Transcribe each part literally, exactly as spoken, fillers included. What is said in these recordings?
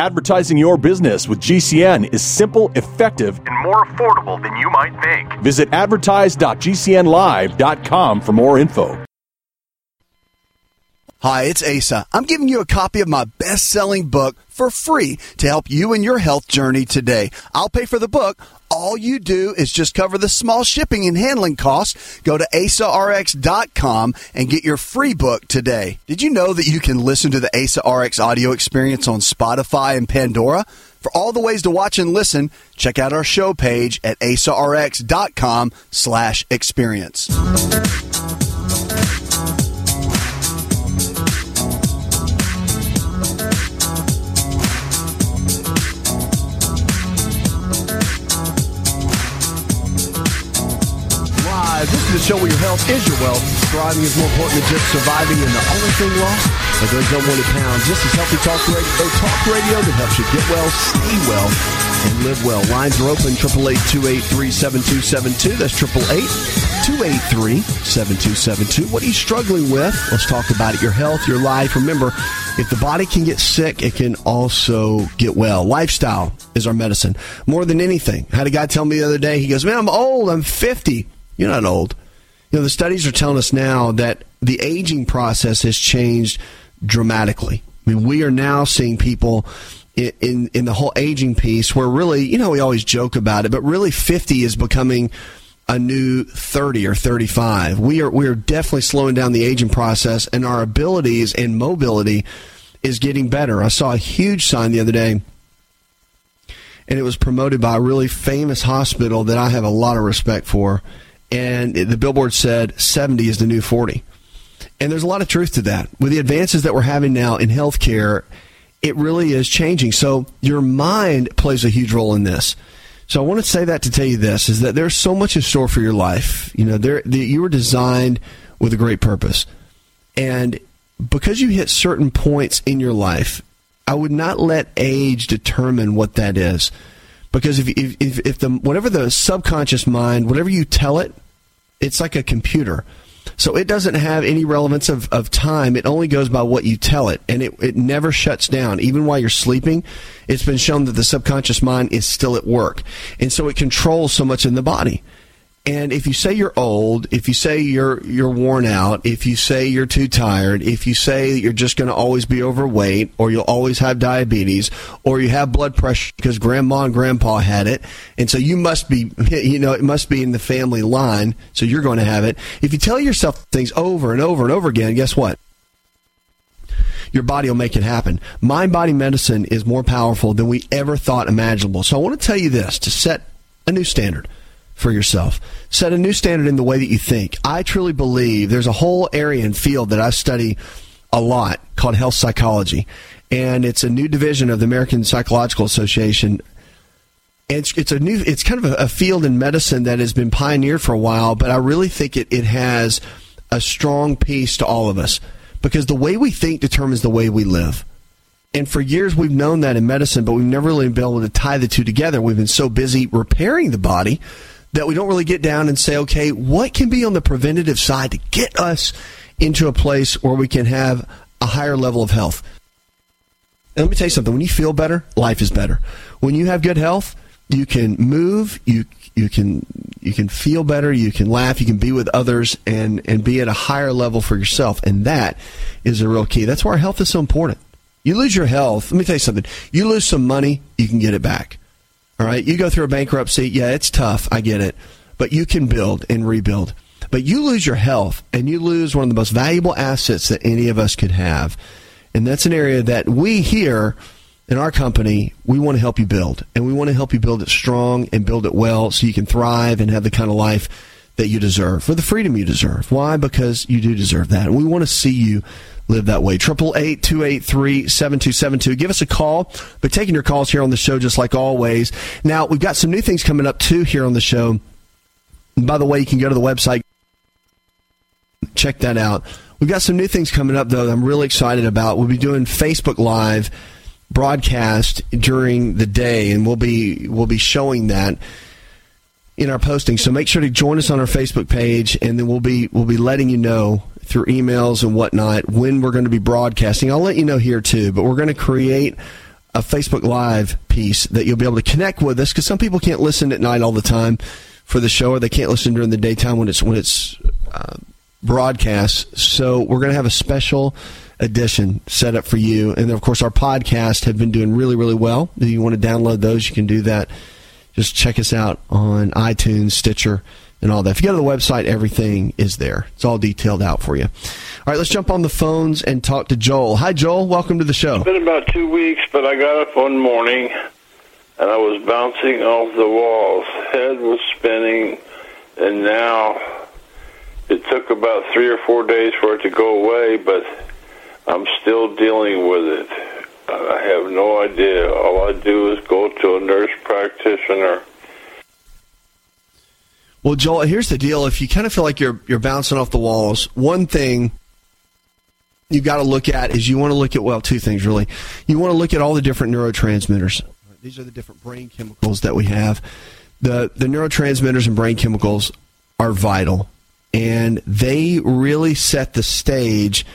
Advertising your business with G C N is simple, effective, and more affordable than you might think. Visit advertise dot g c n live dot com for more info. Hi, it's Asa. I'm giving you a copy of my best-selling book for free to help you in your health journey today. I'll pay for the book. All you do is just cover the small shipping and handling costs. Go to asa r x dot com and get your free book today. Did you know that you can listen to the AsaRx audio experience on Spotify and Pandora? For all the ways to watch and listen, check out our show page at asa r x dot com slash experience. This is the show where your health is your wealth. Thriving is more important than just surviving, and the only thing lost are those unwanted pounds. This is Healthy Talk Radio, talk radio that helps you get well, stay well, and live well. Lines are open, eight eight eight, two eight three, seven two seven two. That's eight eight eight, two eight three, seven two seven two. What are you struggling with? Let's talk about it. Your health, your life. Remember, if the body can get sick, it can also get well. Lifestyle is our medicine. More than anything. I had a guy tell me the other day, he goes, man, I'm old, I'm fifty. You're not old. You know, the studies are telling us now that the aging process has changed dramatically. I mean, we are now seeing people in, in, in the whole aging piece where really, you know, we always joke about it, but really fifty is becoming a new thirty or thirty-five. We are, we are definitely slowing down the aging process, and our abilities and mobility is getting better. I saw a huge sign the other day, and it was promoted by a really famous hospital that I have a lot of respect for. And the billboard said seventy is the new forty. And there's a lot of truth to that. With the advances that we're having now in healthcare, it really is changing. So your mind plays a huge role in this. So I want to say that to tell you this, is that there's so much in store for your life. You know, there the, you were designed with a great purpose. And because you hit certain points in your life, I would not let age determine what that is. Because if if if the whatever the subconscious mind, whatever you tell it, it's like a computer. So it doesn't have any relevance of, of time. It only goes by what you tell it, and it, it never shuts down. Even while you're sleeping, it's been shown that the subconscious mind is still at work. And so it controls so much in the body. And if you say you're old, if you say you're you're worn out, if you say you're too tired, if you say that you're just going to always be overweight, or you'll always have diabetes, or you have blood pressure because grandma and grandpa had it, and so you must be, you know, it must be in the family line, so you're going to have it. If you tell yourself things over and over and over again, guess what? Your body will make it happen. Mind-body medicine is more powerful than we ever thought imaginable. So I want to tell you this, to set a new standard for yourself. Set a new standard in the way that you think. I truly believe there's a whole area and field that I study a lot called health psychology. And it's a new division of the American Psychological Association. And it's, it's a new, it's kind of a, a field in medicine that has been pioneered for a while, but I really think it, it has a strong piece to all of us, because the way we think determines the way we live. And for years we've known that in medicine, but we've never really been able to tie the two together. We've been so busy repairing the body that we don't really get down and say, okay, what can be on the preventative side to get us into a place where we can have a higher level of health? And let me tell you something. When you feel better, life is better. When you have good health, you can move, you you can you can feel better, you can laugh, you can be with others, and, and be at a higher level for yourself. And that is a real key. That's why our health is so important. You lose your health. Let me tell you something. You lose some money, you can get it back. All right, you go through a bankruptcy. Yeah, it's tough. I get it. But you can build and rebuild. But you lose your health, and you lose one of the most valuable assets that any of us could have. And that's an area that we here in our company, we want to help you build. And we want to help you build it strong and build it well so you can thrive and have the kind of life that you deserve, for the freedom you deserve. Why? Because you do deserve that. And we want to see you live that way. eight eight eight, two eight three, seven two seven two. Give us a call. But taking your calls here on the show, just like always. Now, we've got some new things coming up, too, here on the show. And by the way, you can go to the website. Check that out. We've got some new things coming up, though, that I'm really excited about. We'll be doing Facebook Live broadcast during the day, and we'll be we'll be showing that in our posting. So make sure to join us on our Facebook page, and then we'll be we'll be letting you know through emails and whatnot when we're going to be broadcasting. I'll let you know here too, but we're going to create a Facebook Live piece that you'll be able to connect with us, because some people can't listen at night all the time for the show, or they can't listen during the daytime when it's when it's uh, broadcast. So we're going to have a special edition set up for you. And then, of course, our podcasts have been doing really, really well. If you want to download those, you can do that. Just check us out on iTunes, Stitcher, and all that. If you go to the website, everything is there. It's all detailed out for you. All right, let's jump on the phones and talk to Joel. Hi, Joel. Welcome to the show. It's been about two weeks, but I got up one morning, and I was bouncing off the walls. Head was spinning, and now it took about three or four days for it to go away, but I'm still dealing with it. I have no idea. All I do is go to a nurse practitioner. Well, Joel, here's the deal. If you kind of feel like you're you're bouncing off the walls, one thing you've got to look at is you want to look at, well, two things really. You want to look at all the different neurotransmitters. These are the different brain chemicals that we have. The, the neurotransmitters and brain chemicals are vital, and they really set the stage.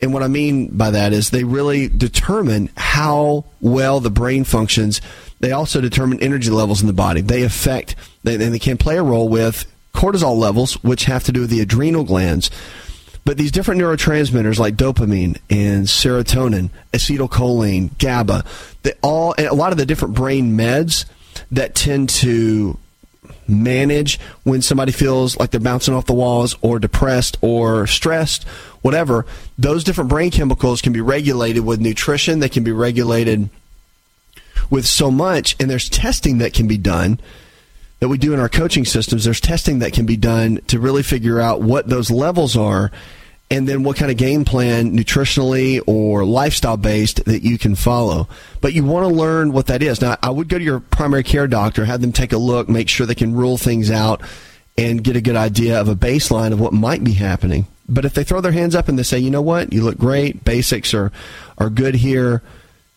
And what I mean by that is they really determine how well the brain functions. They also determine energy levels in the body. They affect, they, and they can play a role with cortisol levels, which have to do with the adrenal glands. But these different neurotransmitters like dopamine and serotonin, acetylcholine, GABA, they all, and a lot of the different brain meds that tend to manage when somebody feels like they're bouncing off the walls or depressed or stressed, whatever, those different brain chemicals can be regulated with nutrition. They can be regulated with so much, and there's testing that can be done that we do in our coaching systems. There's testing that can be done to really figure out what those levels are, and then what kind of game plan, nutritionally or lifestyle-based, that you can follow. But you want to learn what that is. Now, I would go to your primary care doctor, have them take a look, make sure they can rule things out, and get a good idea of a baseline of what might be happening. But if they throw their hands up and they say, you know what, you look great, basics are, are good here,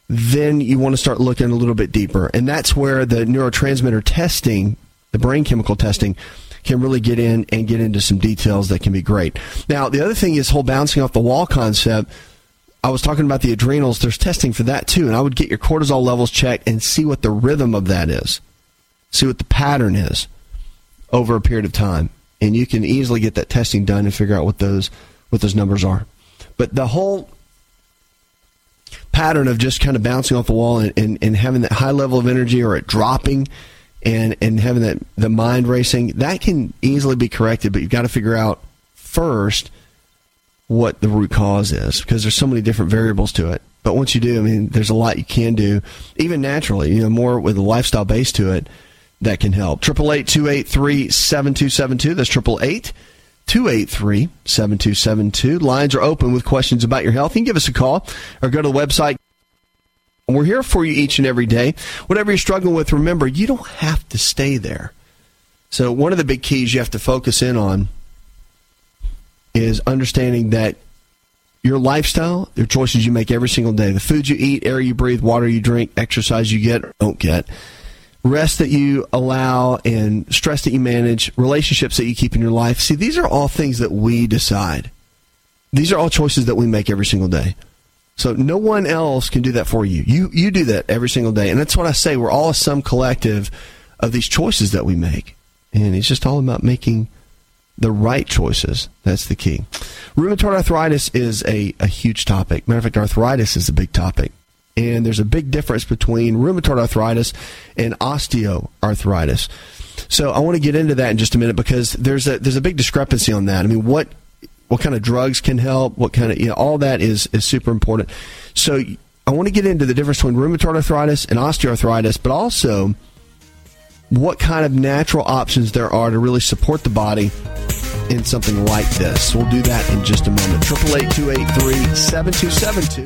then you want to start looking a little bit deeper. And that's where the neurotransmitter testing, the brain chemical testing, can really get in and get into some details that can be great. Now, the other thing is whole bouncing off the wall concept. I was talking about the adrenals. There's testing for that too, and I would get your cortisol levels checked and see what the rhythm of that is, see what the pattern is over a period of time, and you can easily get that testing done and figure out what those what those numbers are. But the whole pattern of just kind of bouncing off the wall and, and, and having that high level of energy, or it dropping, and and having that the mind racing, that can easily be corrected, but you've got to figure out first what the root cause is, because there's so many different variables to it. But once you do, I mean, there's a lot you can do, even naturally, you know, more with a lifestyle base to it that can help. eight eight eight, two eight three, seven two seven two. That's eight eight eight, two eight three, seven two seven two. Lines are open with questions about your health. You can give us a call or go to the website. We're here for you each and every day. Whatever you're struggling with, remember, you don't have to stay there. So one of the big keys you have to focus in on is understanding that your lifestyle, your choices you make every single day, the food you eat, air you breathe, water you drink, exercise you get or don't get, rest that you allow and stress that you manage, relationships that you keep in your life. See, these are all things that we decide. These are all choices that we make every single day. So no one else can do that for you. You you do that every single day. And that's what I say. We're all some collective of these choices that we make. And it's just all about making the right choices. That's the key. Rheumatoid arthritis is a, a huge topic. Matter of fact, arthritis is a big topic. And there's a big difference between rheumatoid arthritis and osteoarthritis. So I want to get into that in just a minute, because there's a there's a big discrepancy on that. I mean, what... what kind of drugs can help, what kind of, you know, all that is, is super important. So I want to get into the difference between rheumatoid arthritis and osteoarthritis, but also what kind of natural options there are to really support the body in something like this. We'll do that in just a moment. eight eight eight, two eight three, seven two seven two.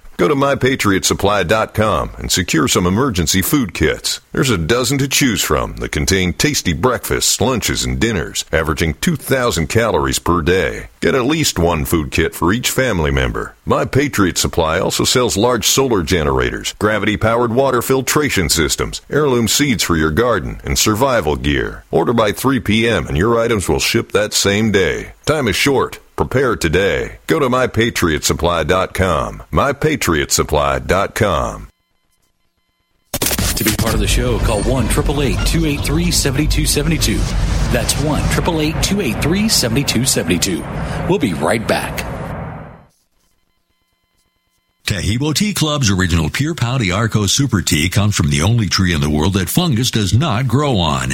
Go to my patriot supply dot com and secure some emergency food kits. There's a dozen to choose from that contain tasty breakfasts, lunches, and dinners, averaging two thousand calories per day. Get at least one food kit for each family member. My Patriot Supply also sells large solar generators, gravity-powered water filtration systems, heirloom seeds for your garden, and survival gear. Order by three p.m. and your items will ship that same day. Time is short. Prepare today. Go to my patriot supply dot com. my patriot supply dot com. To be part of the show, call one eight eight eight, two eight three, seven two seven two. That's one eight eight eight, two eight three, seven two seven two. We'll be right back. Tahibo Tea Club's original pure Pouty Arco Super Tea comes from the only tree in the world that fungus does not grow on.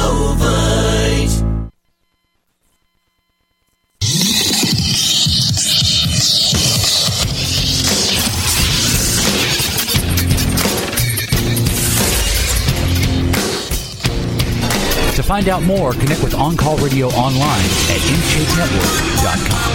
To find out more, connect with On Call Radio online at in shape network dot com.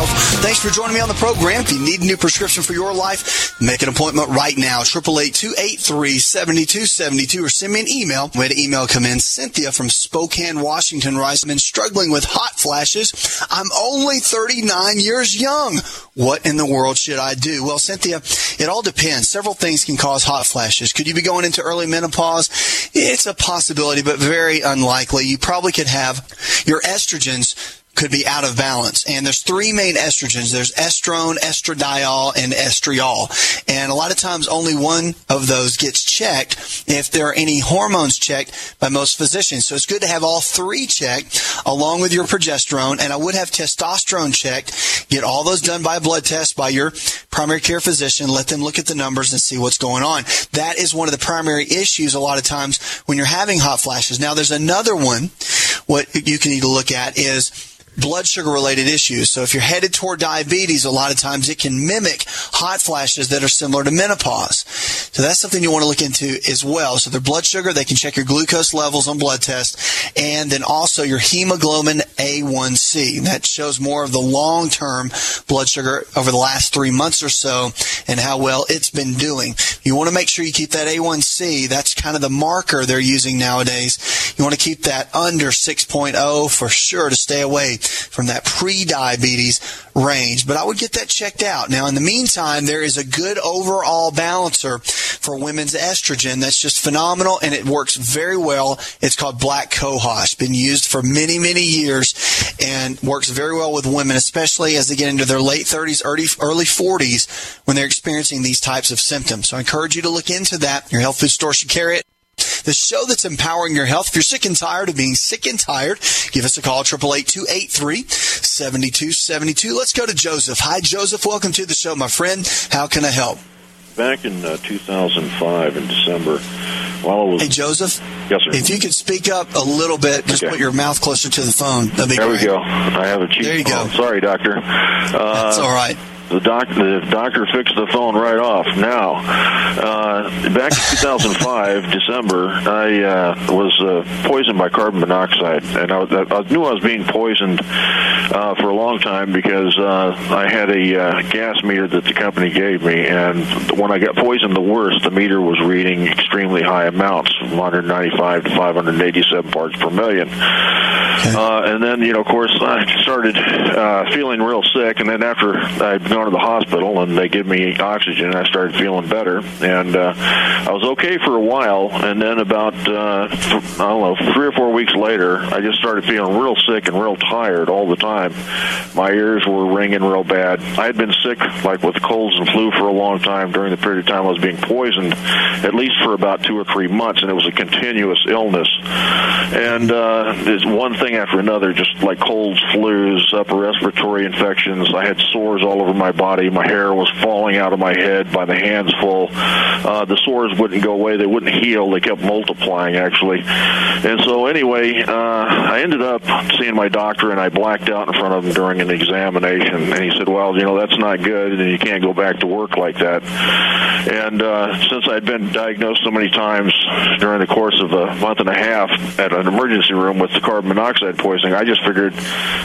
yourself. Thanks for joining me on the program. If you need a new prescription for your life, make an appointment right now. eight eight eight, two eight three, seven two seven two or send me an email. We had an email come in. Cynthia from Spokane, Washington writes, I've been struggling with hot flashes. I'm only thirty-nine years young. What in the world should I do? Well, Cynthia, it all depends. Several things can cause hot flashes. Could you be going into early menopause? It's a possibility, but very unlikely. You probably could have your estrogens could be out of balance. And there's three main estrogens. There's estrone, estradiol, and estriol. And a lot of times only one of those gets checked if there are any hormones checked by most physicians. So it's good to have all three checked along with your progesterone. And I would have testosterone checked. Get all those done by a blood test by your primary care physician. Let them look at the numbers and see what's going on. That is one of the primary issues a lot of times when you're having hot flashes. Now, there's another one. What you can need to look at is blood sugar related issues. So if you're headed toward diabetes, a lot of times it can mimic hot flashes that are similar to menopause. So that's something you want to look into as well. So their blood sugar, they can check your glucose levels on blood tests, and then also your hemoglobin A one C. And that shows more of the long-term blood sugar over the last three months or so and how well it's been doing. You want to make sure you keep that A one C. That's kind of the marker they're using nowadays. You want to keep that under six point oh for sure to stay away from that pre-diabetes range. But I would get that checked out. Now, in the meantime, there is a good overall balancer for women's estrogen that's just phenomenal, and it works very well. It's called Black Cohosh. Been used for many, many years and works very well with women, especially as they get into their late thirties, early forties, when they're experiencing these types of symptoms. So I encourage you to look into that. Your health food store should carry it. The show that's empowering your health. If you're sick and tired of being sick and tired, give us a call, eight eight eight, two eight three, seven two seven two. Let's go to Joseph. Hi, Joseph. Welcome to the show, my friend. How can I help? Back in uh, two thousand five, in December, while I was... Hey, Joseph? Yes, sir. If you could speak up a little bit, just okay. Put your mouth closer to the phone. That'd be there great. We go. I have a cheap There you phone. Go. Sorry, doctor. Uh, that's all right. The doc, the doctor fixed the phone right off. Now, uh, back in two thousand five, December, I uh, was uh, poisoned by carbon monoxide, and I, I knew I was being poisoned uh, for a long time because uh, I had a uh, gas meter that the company gave me, and when I got poisoned the worst, the meter was reading extremely high amounts, one ninety-five to five eighty-seven parts per million. Okay. Uh, and then, you know, of course, I started uh, feeling real sick, and then after I'd gone to the hospital and they give me oxygen, and I started feeling better, and uh, I was okay for a while, and then about uh, I don't know three or four weeks later, I just started feeling real sick and real tired all the time. My ears were ringing real bad. I had been sick like with colds and flu for a long time during the period of time I was being poisoned, at least for about two or three months, and it was a continuous illness, and uh, there's one thing after another, just like colds, flus, upper respiratory infections. I had sores all over my body. My hair was falling out of my head by the hands full. Uh, the sores wouldn't go away. They wouldn't heal. They kept multiplying, actually. And so anyway, uh, I ended up seeing my doctor, and I blacked out in front of him during an examination. And he said, well, you know, that's not good, and you can't go back to work like that. And uh, since I'd been diagnosed so many times during the course of a month and a half at an emergency room with the carbon monoxide poisoning, I just figured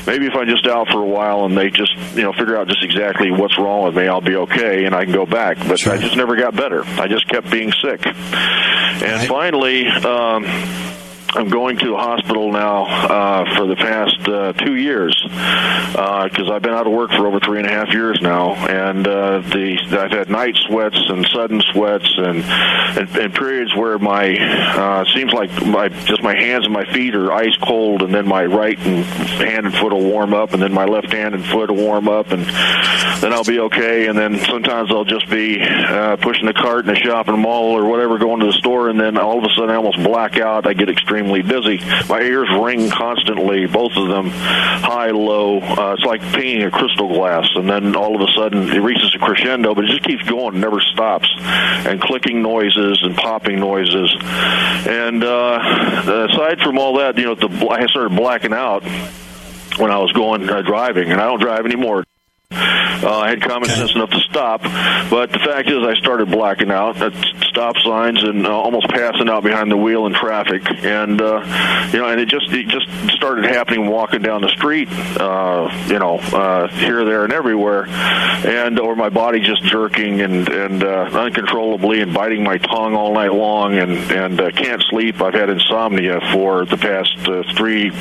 maybe if I'm just out for a while and they just, you know, figure out just exactly what's wrong with me, I'll be okay, and I can go back. But sure. I just never got better. I just kept being sick. And right. finally... Um I'm going to the hospital now uh, for the past uh, two years because uh, I've been out of work for over three and a half years now, and uh, the, I've had night sweats and sudden sweats and and, and periods where my uh, seems like my just my hands and my feet are ice cold, and then my right and hand and foot will warm up, and then my left hand and foot will warm up, and then I'll be okay. And then sometimes I'll just be uh, pushing a cart in a shopping mall or whatever, going to the store, and then all of a sudden I almost black out. I get extremely busy. My ears ring constantly, both of them, high, low. Uh, it's like pinging a crystal glass, and then all of a sudden it reaches a crescendo, but it just keeps going, never stops, and clicking noises and popping noises. And uh, aside from all that, you know, the, I started blacking out when I was going uh, driving, and I don't drive anymore. Uh, I had common okay. sense enough to stop, but the fact is I started blacking out at stop signs and uh, almost passing out behind the wheel in traffic, and uh, you know, and it just it just started happening walking down the street, uh, you know, uh, here, there, and everywhere, and or my body just jerking and and uh, uncontrollably and biting my tongue all night long, and and uh, can't sleep. I've had insomnia for the past uh, three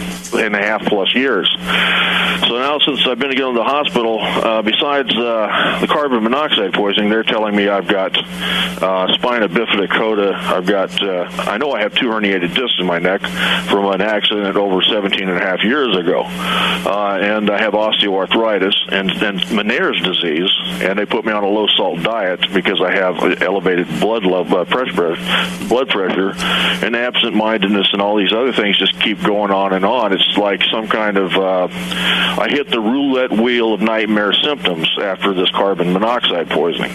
and a half plus years. So now since I've been to go to the hospital, uh, besides uh, the carbon monoxide poisoning, they're telling me I've got uh, spina bifida coda. I've got, uh, I know I have two herniated discs in my neck from an accident over seventeen and a half years ago. Uh, and I have osteoarthritis and, and Meniere's disease, and they put me on a low-salt diet because I have elevated blood level, uh, pressure, blood pressure, and absent-mindedness and all these other things just keep going on and on. It's like some kind of, uh, I hit the roulette wheel of nightmare symptoms after this carbon monoxide poisoning.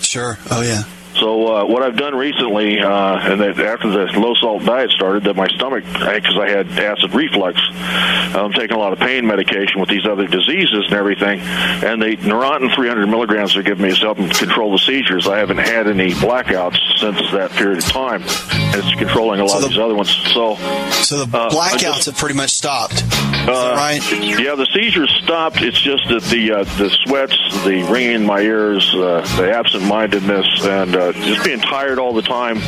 Sure. Oh, yeah. So uh, what I've done recently, uh, and that after the low-salt diet started, that my stomach, because I had acid reflux, I'm taking a lot of pain medication with these other diseases and everything, and the Neurontin three hundred milligrams are giving me help control the seizures. I haven't had any blackouts since that period of time, and it's controlling a lot so the, of these other ones. So, so the uh, blackouts just, have pretty much stopped, uh, right? Yeah, the seizures stopped. It's just that the uh, the sweats, the ringing in my ears, uh, the absent-mindedness, and Uh, just being tired all the time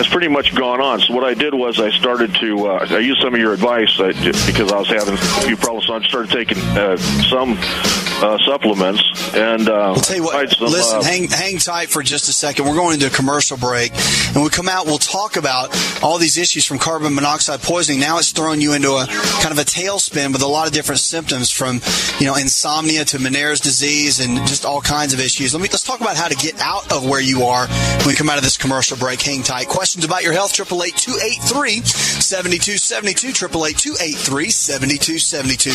has pretty much gone on. So what I did was I started to, uh, I used some of your advice uh, because I was having a few problems, so I started taking uh, some uh, supplements. And uh, I'll tell you what, some, listen, uh, hang, hang tight for just a second. We're going into a commercial break. And when we come out, we'll talk about all these issues from carbon monoxide poisoning. Now it's thrown you into a kind of a tailspin with a lot of different symptoms, from, you know, insomnia to Meniere's disease and just all kinds of issues. Let me, let's talk about how to get out of where you are. When we come out of this commercial break, hang tight. Questions about your health, eight eight eight, two eight three, seven two seven two, eight eight eight, two eight three, seven two seven two.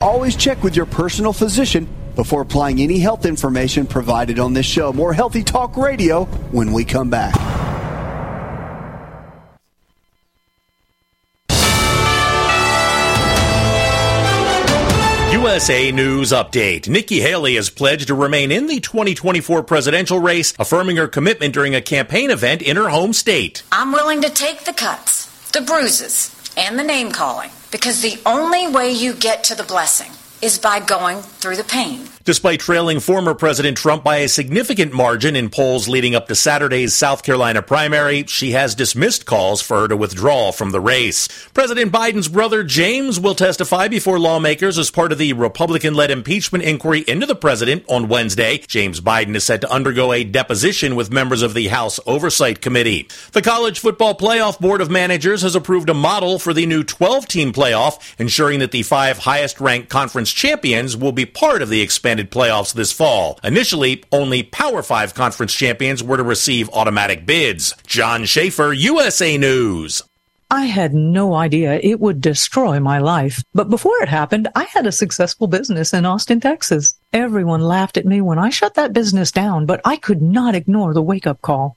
Always check with your personal physician before applying any health information provided on this show. More Healthy Talk Radio when we come back. U S A News Update. Nikki Haley has pledged to remain in the twenty twenty-four presidential race, affirming her commitment during a campaign event in her home state. I'm willing to take the cuts, the bruises, and the name-calling, because the only way you get to the blessing is by going through the pain. Despite trailing former President Trump by a significant margin in polls leading up to Saturday's South Carolina primary, she has dismissed calls for her to withdraw from the race. President Biden's brother James will testify before lawmakers as part of the Republican-led impeachment inquiry into the president on Wednesday. James Biden is set to undergo a deposition with members of the House Oversight Committee. The College Football Playoff Board of Managers has approved a model for the new twelve-team playoff, ensuring that the five highest-ranked conference champions will be part of the expanded playoffs this fall. Initially, only Power Five conference champions were to receive automatic bids. John Schaefer, U S A News. I had no idea it would destroy my life, but before it happened, I had a successful business in Austin, Texas. Everyone laughed at me when I shut that business down, but I could not ignore the wake-up call.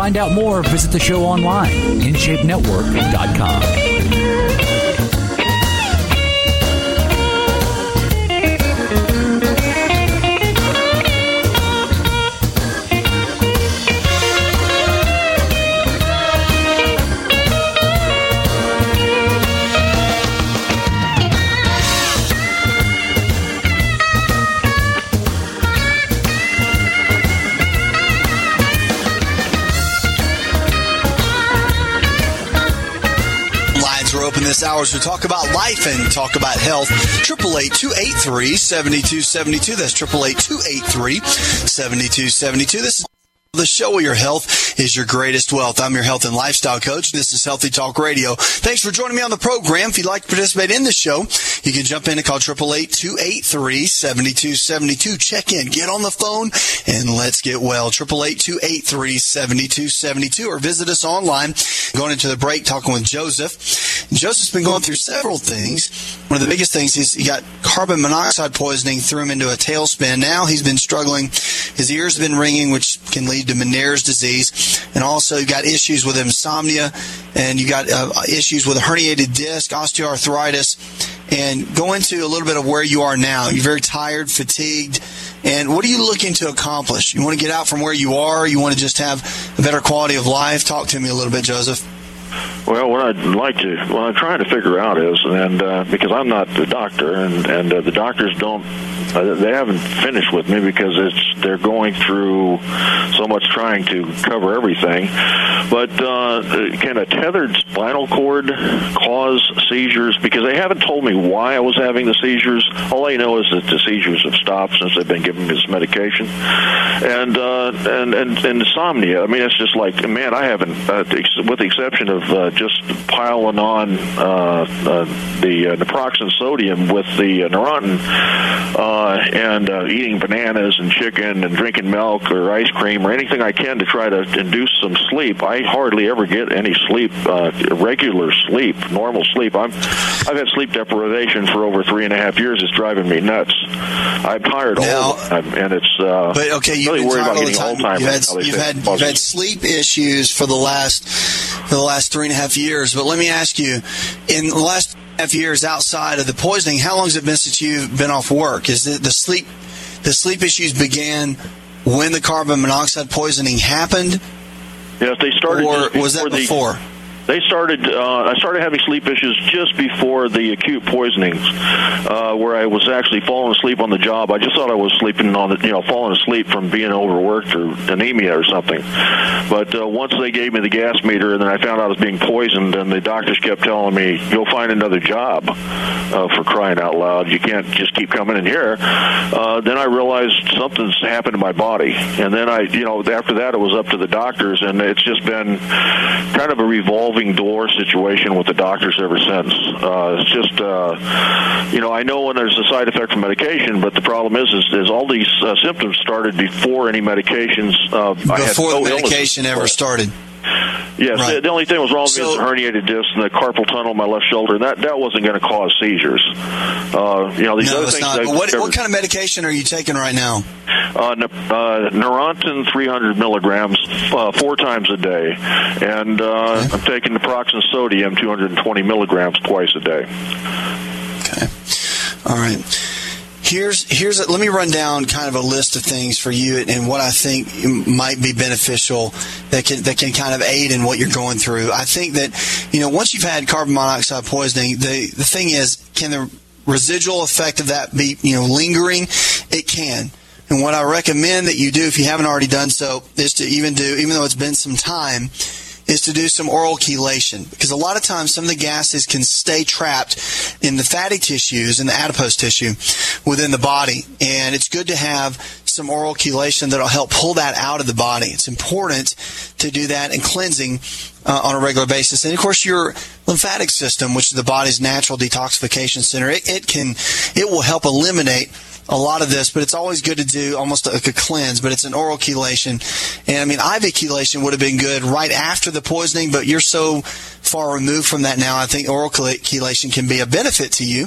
Find out more, visit the show online, in shape network dot com. Open this hour as we talk about life and talk about health. eight eight eight, two eight three, seven two seven two. That's eight eight eight, two eight three, seven two seven two. This is the show where your health is your greatest wealth. I'm your health and lifestyle coach. This is Healthy Talk Radio. Thanks for joining me on the program. If you'd like to participate in the show, you can jump in and call eight eight eight, two eight three, seven two seven two. Check in, get on the phone, and let's get well. eight eight eight, two eight three, seven two seven two. Or visit us online. Going into the break, talking with Joseph. Joseph's been going through several things. One of the biggest things is he got carbon monoxide poisoning, threw him into a tailspin. Now he's been struggling. His ears have been ringing, which can lead to Meniere's disease, and also you got issues with insomnia, and you got uh, issues with a herniated disc, osteoarthritis. And go into a little bit of where you are now. You're very tired, fatigued, and what are you looking to accomplish? You want to get out from where you are? You want to just have a better quality of life? Talk to me a little bit, Joseph. Well, what I'd like to, what I'm trying to figure out is, and uh, because I'm not the doctor, and, and uh, the doctors don't, uh, they haven't finished with me because it's they're going through so much trying to cover everything. But uh, can a tethered spinal cord cause seizures? Because they haven't told me why I was having the seizures. All I know is that the seizures have stopped since they've been giving me this medication. And uh, and, and, and insomnia. I mean, it's just like, man, I haven't, uh, with the exception of Uh, just piling on uh, uh, the uh, naproxen sodium with the uh, Neurontin uh, and uh, eating bananas and chicken and, and drinking milk or ice cream or anything I can to try to induce some sleep. I hardly ever get any sleep, uh, regular sleep, normal sleep. I'm, I've had sleep deprivation for over three and a half years. It's driving me nuts. I'm tired now, all the time, and it's uh, but okay, you've really been worried about getting Alzheimer's. You've, had, you've, had, you've had sleep issues for the last for the last three and a half years. But let me ask you, in the last half years outside of the poisoning, how long has it been since you've been off work? Is the, the sleep the sleep issues began when the carbon monoxide poisoning happened? Yes, they started. Or was that before? The, They started. Uh, I started having sleep issues just before the acute poisonings, uh, where I was actually falling asleep on the job. I just thought I was sleeping on the, you know, falling asleep from being overworked or anemia or something. But uh, once they gave me the gas meter, and then I found out I was being poisoned, and the doctors kept telling me, "Go find another job." Uh, for crying out loud, you can't just keep coming in here. Uh, then I realized something's happened to my body, and then I, you know, after that it was up to the doctors, and it's just been kind of a revolving door situation with the doctors ever since. Uh, it's just, uh, you know, I know when there's a side effect from medication, but the problem is, is, is all these uh, symptoms started before any medications. Uh, before I had no the medication ever started. Yes, right. the, the only thing that was wrong with so, me was the herniated disc and the carpal tunnel in my left shoulder, and that, that wasn't going to cause seizures. Uh, you know, these no, other it's things. Not. What, what kind of medication are you taking right now? Uh, ne- uh, Neurontin, three hundred milligrams, uh, four times a day, and uh, okay. I'm taking naproxen sodium, two hundred twenty milligrams, twice a day. Okay. All right. Here's here's a, let me run down kind of a list of things for you and, and what I think might be beneficial that can that can kind of aid in what you're going through. I think that, you know, once you've had carbon monoxide poisoning, the the thing is, can the residual effect of that be, you know, lingering? It can. And what I recommend that you do, if you haven't already done so, is to even do, even though it's been some time, is to do some oral chelation, because a lot of times some of the gases can stay trapped in the fatty tissues, in the adipose tissue within the body, and it's good to have some oral chelation that'll help pull that out of the body. It's important to do that and cleansing uh, on a regular basis. And of course, your lymphatic system, which is the body's natural detoxification center, it, it can, it will help eliminate a lot of this, but it's always good to do almost like a cleanse, but it's an oral chelation. And I mean, I V chelation would have been good right after the poisoning, but you're so far removed from that now, I think oral chelation can be a benefit to you.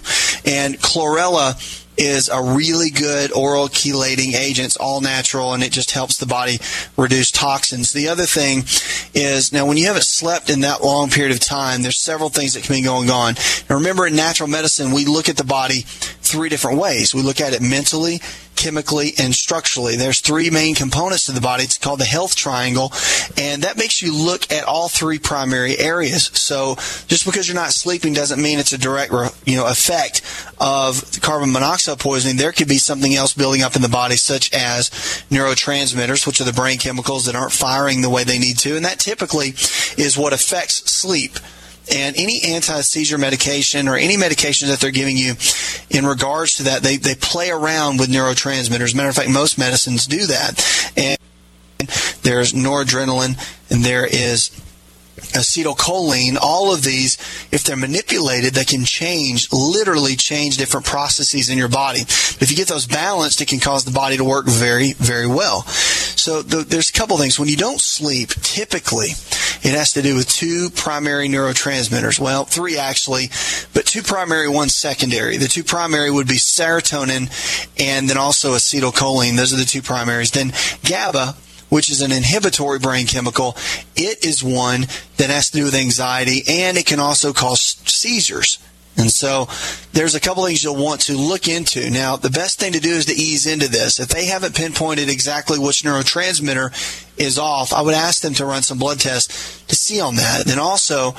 And chlorella is a really good oral chelating agent. It's all natural, and it just helps the body reduce toxins. The other thing is, now when you haven't slept in that long period of time, there's several things that can be going on. Now remember, in natural medicine, we look at the body three different ways. We look at it mentally, chemically, and structurally. There's three main components to the body. It's called the health triangle, and that makes you look at all three primary areas. So just because you're not sleeping doesn't mean it's a direct, you know, effect of the carbon monoxide poisoning. There could be something else building up in the body, such as neurotransmitters, which are the brain chemicals that aren't firing the way they need to, and that typically is what affects sleep. And any anti-seizure medication or any medication that they're giving you in regards to that, they, they play around with neurotransmitters. Matter of fact, most medicines do that. And there's noradrenaline, and there is acetylcholine. All of these, if they're manipulated, they can change, literally change different processes in your body. But if you get those balanced, it can cause the body to work very, very well. So the, there's a couple things. When you don't sleep, typically it has to do with two primary neurotransmitters. Well, three actually, but two primary, one secondary. The two primary would be serotonin and then also acetylcholine. Those are the two primaries. Then GABA, which is an inhibitory brain chemical, it is one that has to do with anxiety, and it can also cause seizures. And so there's a couple things you'll want to look into. Now, the best thing to do is to ease into this. If they haven't pinpointed exactly which neurotransmitter is off, I would ask them to run some blood tests to see on that. And also,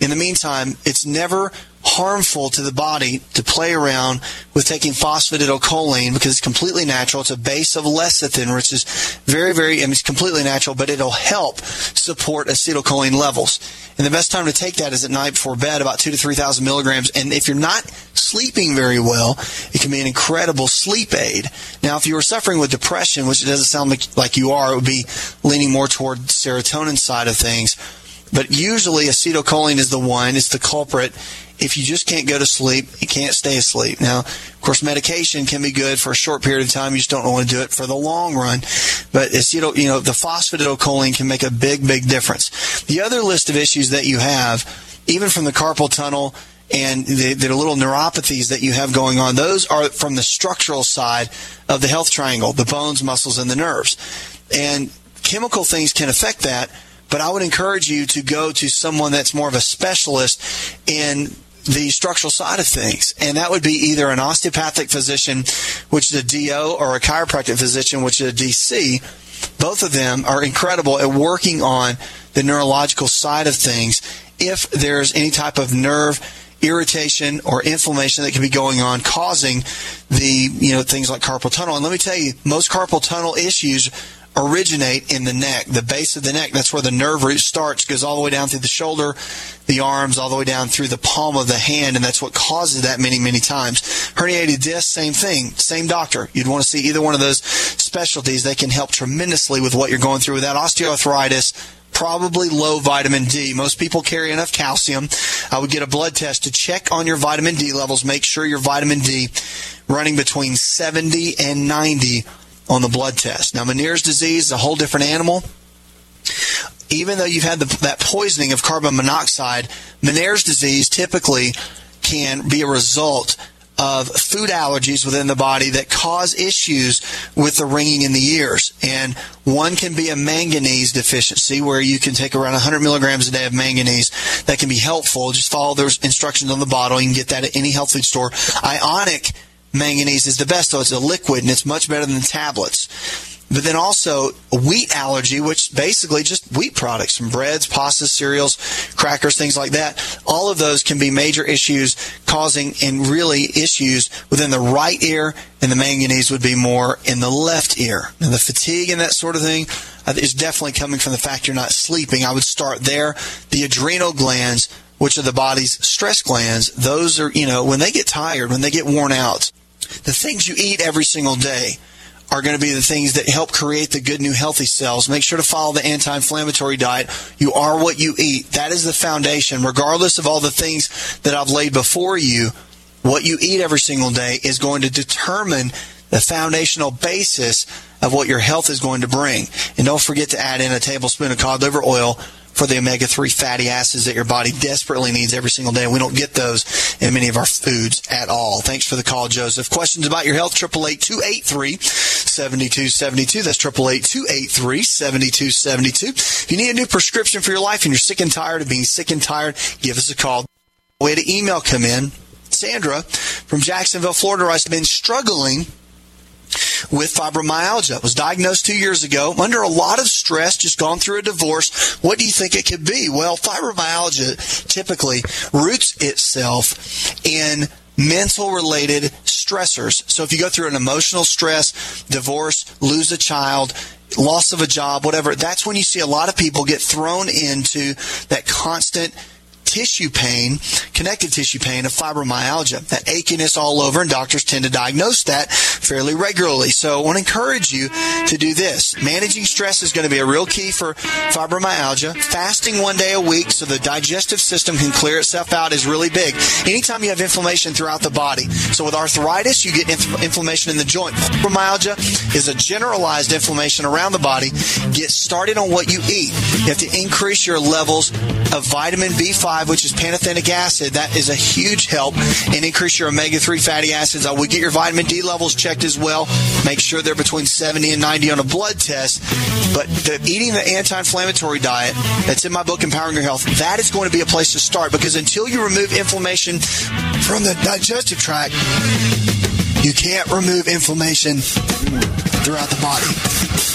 in the meantime, it's never harmful to the body to play around with taking phosphatidylcholine, because it's completely natural. It's a base of lecithin, which is very, very, I mean, it's completely natural, but it'll help support acetylcholine levels. And the best time to take that is at night before bed, about two to three thousand milligrams. And if you're not sleeping very well, it can be an incredible sleep aid. Now, if you were suffering with depression, which it doesn't sound like you are, it would be leaning more toward the serotonin side of things. But usually acetylcholine is the one, it's the culprit. If you just can't go to sleep, you can't stay asleep. Now, of course, medication can be good for a short period of time. You just don't want to do it for the long run. But acetyl, you know, the phosphatidylcholine can make a big, big difference. The other list of issues that you have, even from the carpal tunnel and the, the little neuropathies that you have going on, those are from the structural side of the health triangle, the bones, muscles, and the nerves. And chemical things can affect that. But I would encourage you to go to someone that's more of a specialist in the structural side of things. And that would be either an osteopathic physician, which is a D O, or a chiropractic physician, which is a D C. Both of them are incredible at working on the neurological side of things if there's any type of nerve irritation or inflammation that can be going on causing the, you know, things like carpal tunnel. And let me tell you, most carpal tunnel issues originate in the neck, the base of the neck. That's where the nerve root starts, goes all the way down through the shoulder, the arms, all the way down through the palm of the hand, and that's what causes that many, many times. Herniated disc, same thing, same doctor. You'd want to see either one of those specialties. They can help tremendously with what you're going through. Without osteoarthritis, probably low vitamin D. Most people carry enough calcium. I would get a blood test to check on your vitamin D levels. Make sure your vitamin D running between seventy and ninety on the blood test. Now, Meniere's disease is a whole different animal. Even though you've had the, that poisoning of carbon monoxide, Meniere's disease typically can be a result of food allergies within the body that cause issues with the ringing in the ears. And one can be a manganese deficiency, where you can take around one hundred milligrams a day of manganese. That can be helpful. Just follow those instructions on the bottle. You can get that at any health food store. Ionic manganese is the best, though. It's a liquid, and it's much better than tablets. But then also wheat allergy, which basically just wheat products from breads, pastas, cereals, crackers, things like that. All of those can be major issues causing, and really issues within the right ear, and the manganese would be more in the left ear. And the fatigue and that sort of thing is definitely coming from the fact you're not sleeping. I would start there. The adrenal glands, which are the body's stress glands, those are, you know, when they get tired, when they get worn out, the things you eat every single day are going to be the things that help create the good new healthy cells. Make sure to follow the anti-inflammatory diet. You are what you eat. That is the foundation. Regardless of all the things that I've laid before you, what you eat every single day is going to determine the foundational basis of what your health is going to bring. And don't forget to add in a tablespoon of cod liver oil for the omega three fatty acids that your body desperately needs every single day. We don't get those in many of our foods at all. Thanks for the call, Joseph. Questions about your health, triple eight, two eight three, seven two seven two. That's triple eight, two eight three, seven two seven two. If you need a new prescription for your life and you're sick and tired of being sick and tired, give us a call. Way to email come in. Sandra from Jacksonville, Florida, has been struggling with fibromyalgia. Was diagnosed two years ago, under a lot of stress, just gone through a divorce. What do you think it could be? Well, fibromyalgia typically roots itself in mental-related stressors. So if you go through an emotional stress, divorce, lose a child, loss of a job, whatever, that's when you see a lot of people get thrown into that constant tissue pain, connective tissue pain of fibromyalgia, that achiness all over, and doctors tend to diagnose that fairly regularly. So I want to encourage you to do this. Managing stress is going to be a real key for fibromyalgia. Fasting one day a week so the digestive system can clear itself out is really big. Anytime you have inflammation throughout the body. So with arthritis, you get inf- inflammation in the joint. Fibromyalgia is a generalized inflammation around the body. Get started on what you eat. You have to increase your levels of vitamin B five, which is pantothenic acid. That is a huge help, and increase your omega three fatty acids. I would get your vitamin D levels checked as well. Make sure they're between seventy and ninety on a blood test. But the, eating the anti-inflammatory diet that's in my book, Empowering Your Health, that is going to be a place to start, because until you remove inflammation from the digestive tract, you can't remove inflammation throughout the body.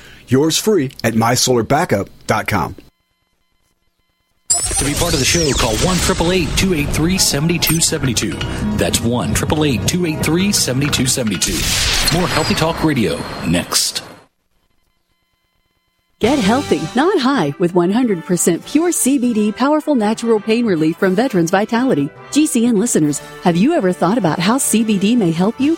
Yours free at my solar backup dot com. To be part of the show, call one eight eight eight, two eight three, seven two seven two. That's one eight eight eight, two eight three, seven two seven two. More Healthy Talk Radio next. Get healthy, not high, with one hundred percent pure C B D, powerful natural pain relief from Veterans Vitality. G C N listeners, have you ever thought about how C B D may help you?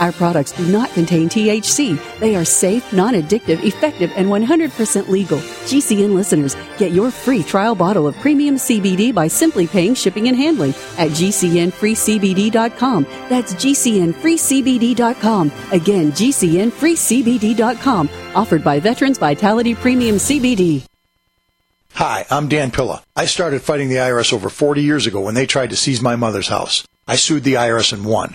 Our products do not contain T H C. They are safe, non-addictive, effective, and one hundred percent legal. G C N listeners, get your free trial bottle of premium C B D by simply paying shipping and handling at G C N free C B D dot com. That's G C N free C B D dot com. Again, G C N free C B D dot com. Offered by Veterans Vitality Premium C B D. Hi, I'm Dan Pilla. I started fighting the I R S over forty years ago when they tried to seize my mother's house. I sued the I R S and won.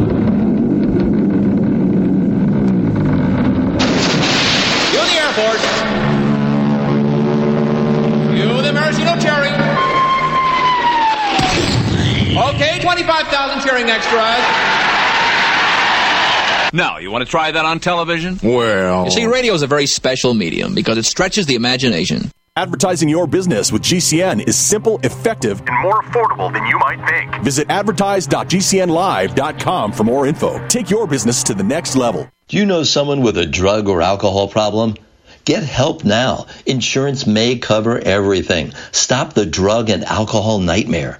Okay, twenty-five thousand cheering extras. Now, you want to try that on television? Well... You see, radio is a very special medium because it stretches the imagination. Advertising your business with G C N is simple, effective, and more affordable than you might think. Visit advertise dot G C N live dot com for more info. Take your business to the next level. Do you know someone with a drug or alcohol problem? Get help now. Insurance may cover everything. Stop the drug and alcohol nightmare.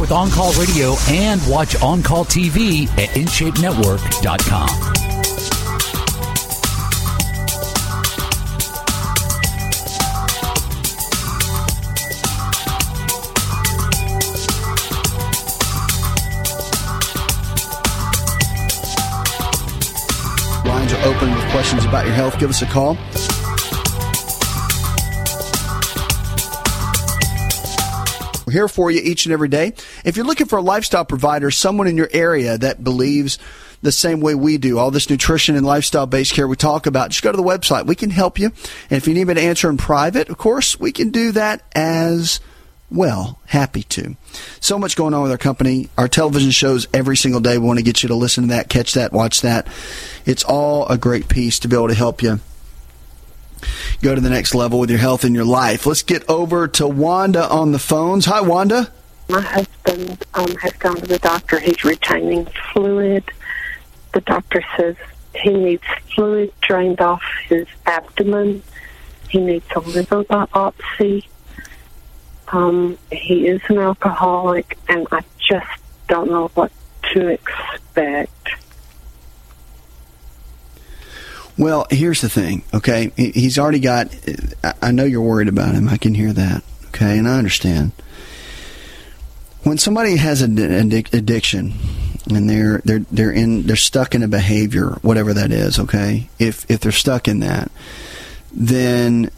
With On Call Radio and watch On Call T V at in shape network dot com. Lines are open with questions about your health. Give us a call. We're here for you each and every day. If you're looking for a lifestyle provider, someone in your area that believes the same way we do, all this nutrition and lifestyle-based care we talk about, just go to the website. We can help you. And if you need me to answer in private, of course, we can do that as well. Happy to. So much going on with our company. Our television shows every single day. We want to get you to listen to that, catch that, watch that. It's all a great piece to be able to help you go to the next level with your health and your life. Let's get over to Wanda on the phones. Hi, Wanda. My husband um, has gone to the doctor. He's retaining fluid. The doctor says he needs fluid drained off his abdomen. He needs a liver biopsy. Um, he is an alcoholic, and I just don't know what to expect. Well, here's the thing, okay? He's already got, I know you're worried about him. I can hear that, okay? And I understand. When somebody has an addiction and they're they're they're in they're stuck in a behavior, whatever that is, okay? If if they're stuck in that, then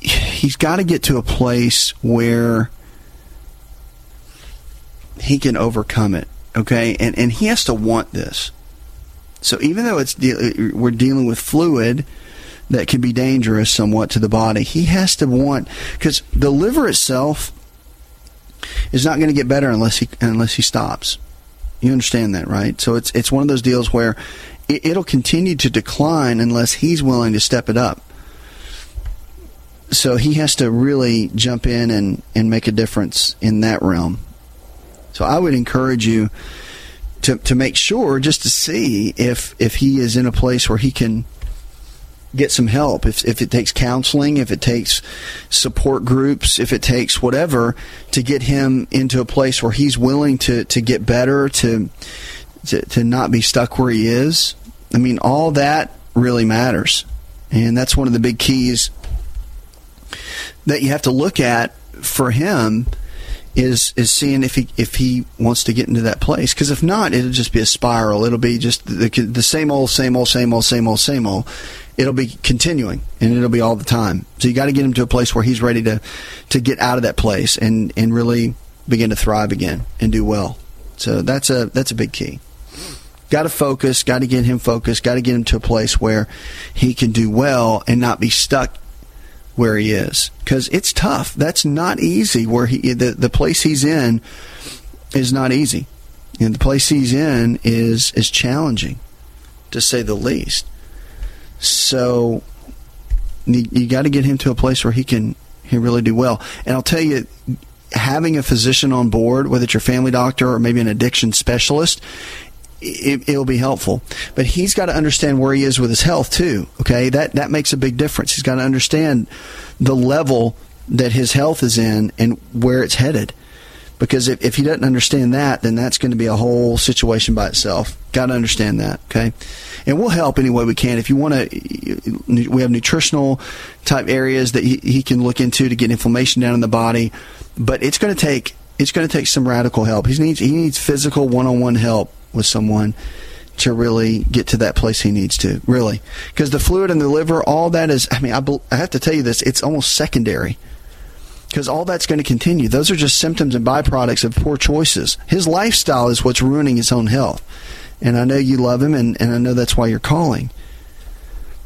he's got to get to a place where he can overcome it, okay? And and he has to want this. So even though it's de- we're dealing with fluid that can be dangerous somewhat to the body, he has to want, because the liver itself is not going to get better unless he unless he stops. You understand that, right? So it's it's one of those deals where it, it'll continue to decline unless he's willing to step it up. So he has to really jump in and, and make a difference in that realm. So I would encourage you To, to make sure, just to see if, if he is in a place where he can get some help. If if it takes counseling, if it takes support groups, if it takes whatever to get him into a place where he's willing to, to get better, to, to to not be stuck where he is. I mean, all that really matters. And that's one of the big keys that you have to look at for him. Is is seeing if he if he wants to get into that place, because if not, it'll just be a spiral. It'll be just the, the same old, same old, same old, same old, same old. It'll be continuing, and it'll be all the time. So you got to get him to a place where he's ready to, to get out of that place and, and really begin to thrive again and do well. So that's a that's a big key. Got to focus. Got to get him focused. Got to get him to a place where he can do well and not be stuck where he is, because it's tough. That's not easy. Where he the, the place he's in is not easy, and the place he's in is is challenging, to say the least. So you, you got to get him to a place where he can he really do well. And I'll tell you, having a physician on board, whether it's your family doctor or maybe an addiction specialist, It, it'll be helpful. But he's got to understand where he is with his health too, okay? That that makes a big difference. He's got to understand the level that his health is in and where it's headed. Because if, if he doesn't understand that, then that's going to be a whole situation by itself. Got to understand that, okay? And we'll help any way we can. If you want to, we have nutritional type areas that he, he can look into to get inflammation down in the body. But it's going to take it's going to take some radical help. He needs he needs physical one-on-one help with someone to really get to that place he needs to, really. Because the fluid in the liver, all that is, I mean, I, be, I have to tell you this, it's almost secondary, because all that's going to continue. Those are just symptoms and byproducts of poor choices. His lifestyle is what's ruining his own health. And I know you love him, and, and I know that's why you're calling.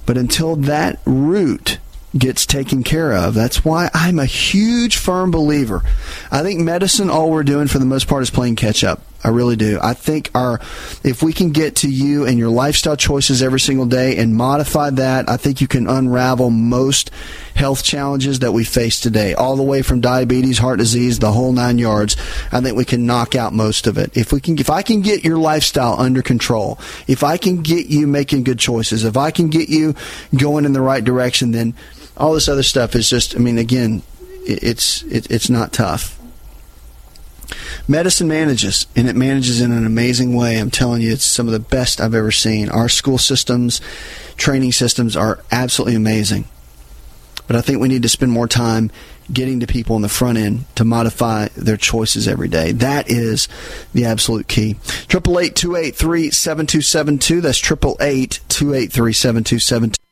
But until that root gets taken care of. That's why I'm a huge, firm believer. I think medicine, all we're doing for the most part is playing catch up. I really do. I think our, if we can get to you and your lifestyle choices every single day and modify that, I think you can unravel most health challenges that we face today, all the way from diabetes, heart disease, the whole nine yards. I think we can knock out most of it. If we can, if I can get your lifestyle under control, if I can get you making good choices, if I can get you going in the right direction, then all this other stuff is just, I mean, again, it's it, it's not tough. Medicine manages, and it manages in an amazing way. I'm telling you, it's some of the best I've ever seen. Our school systems, training systems are absolutely amazing. But I think we need to spend more time getting to people on the front end to modify their choices every day. That is the absolute key. eight eight eight, two eight three, seven two seven two. That's eight eight eight, two eight three, seven two seven two.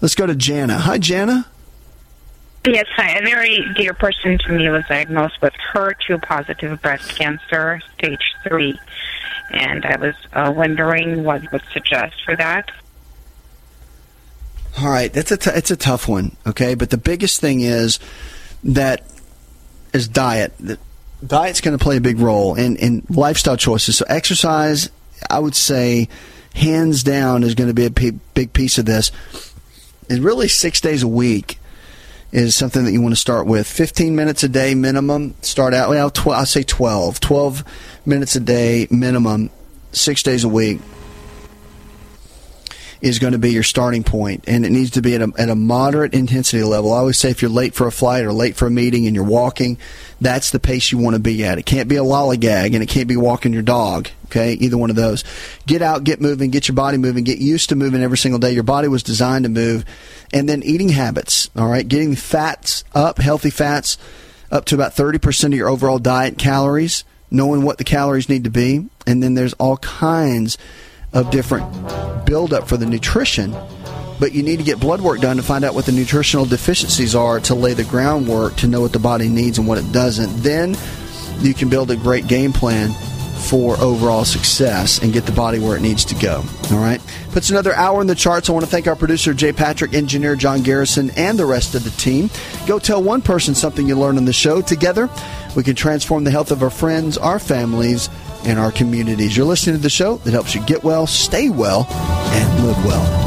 Let's go to Jana. Hi, Jana. Yes, hi. A very dear person to me was diagnosed with H E R two positive breast cancer, stage three, and I was uh, wondering what would suggest for that. All right, that's a t- it's a tough one, okay? But the biggest thing is that is diet. The diet's going to play a big role in, in lifestyle choices. So exercise, I would say, hands down, is going to be a p- big piece of this. And really six days a week is something that you want to start with. fifteen minutes a day minimum. Start out, well, tw- I'll say twelve. twelve minutes a day minimum, six days a week is going to be your starting point. And it needs to be at a, at a moderate intensity level. I always say if you're late for a flight or late for a meeting and you're walking, that's the pace you want to be at. It can't be a lollygag, and it can't be walking your dog. Okay, either one of those. Get out, get moving, get your body moving, get used to moving every single day. Your body was designed to move. And then eating habits, all right, getting fats up, healthy fats, up to about thirty percent of your overall diet calories, knowing what the calories need to be. And then there's all kinds of different buildup for the nutrition, but you need to get blood work done to find out what the nutritional deficiencies are to lay the groundwork to know what the body needs and what it doesn't. Then you can build a great game plan for overall success and get the body where it needs to go. All right. Puts another hour in the charts. I want to thank our producer, Jay Patrick, engineer John Garrison, and the rest of the team. Go tell one person something you learned on the show. Together, we can transform the health of our friends, our families, and our communities. You're listening to the show that helps you get well, stay well, and live well.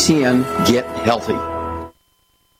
G C N, get healthy.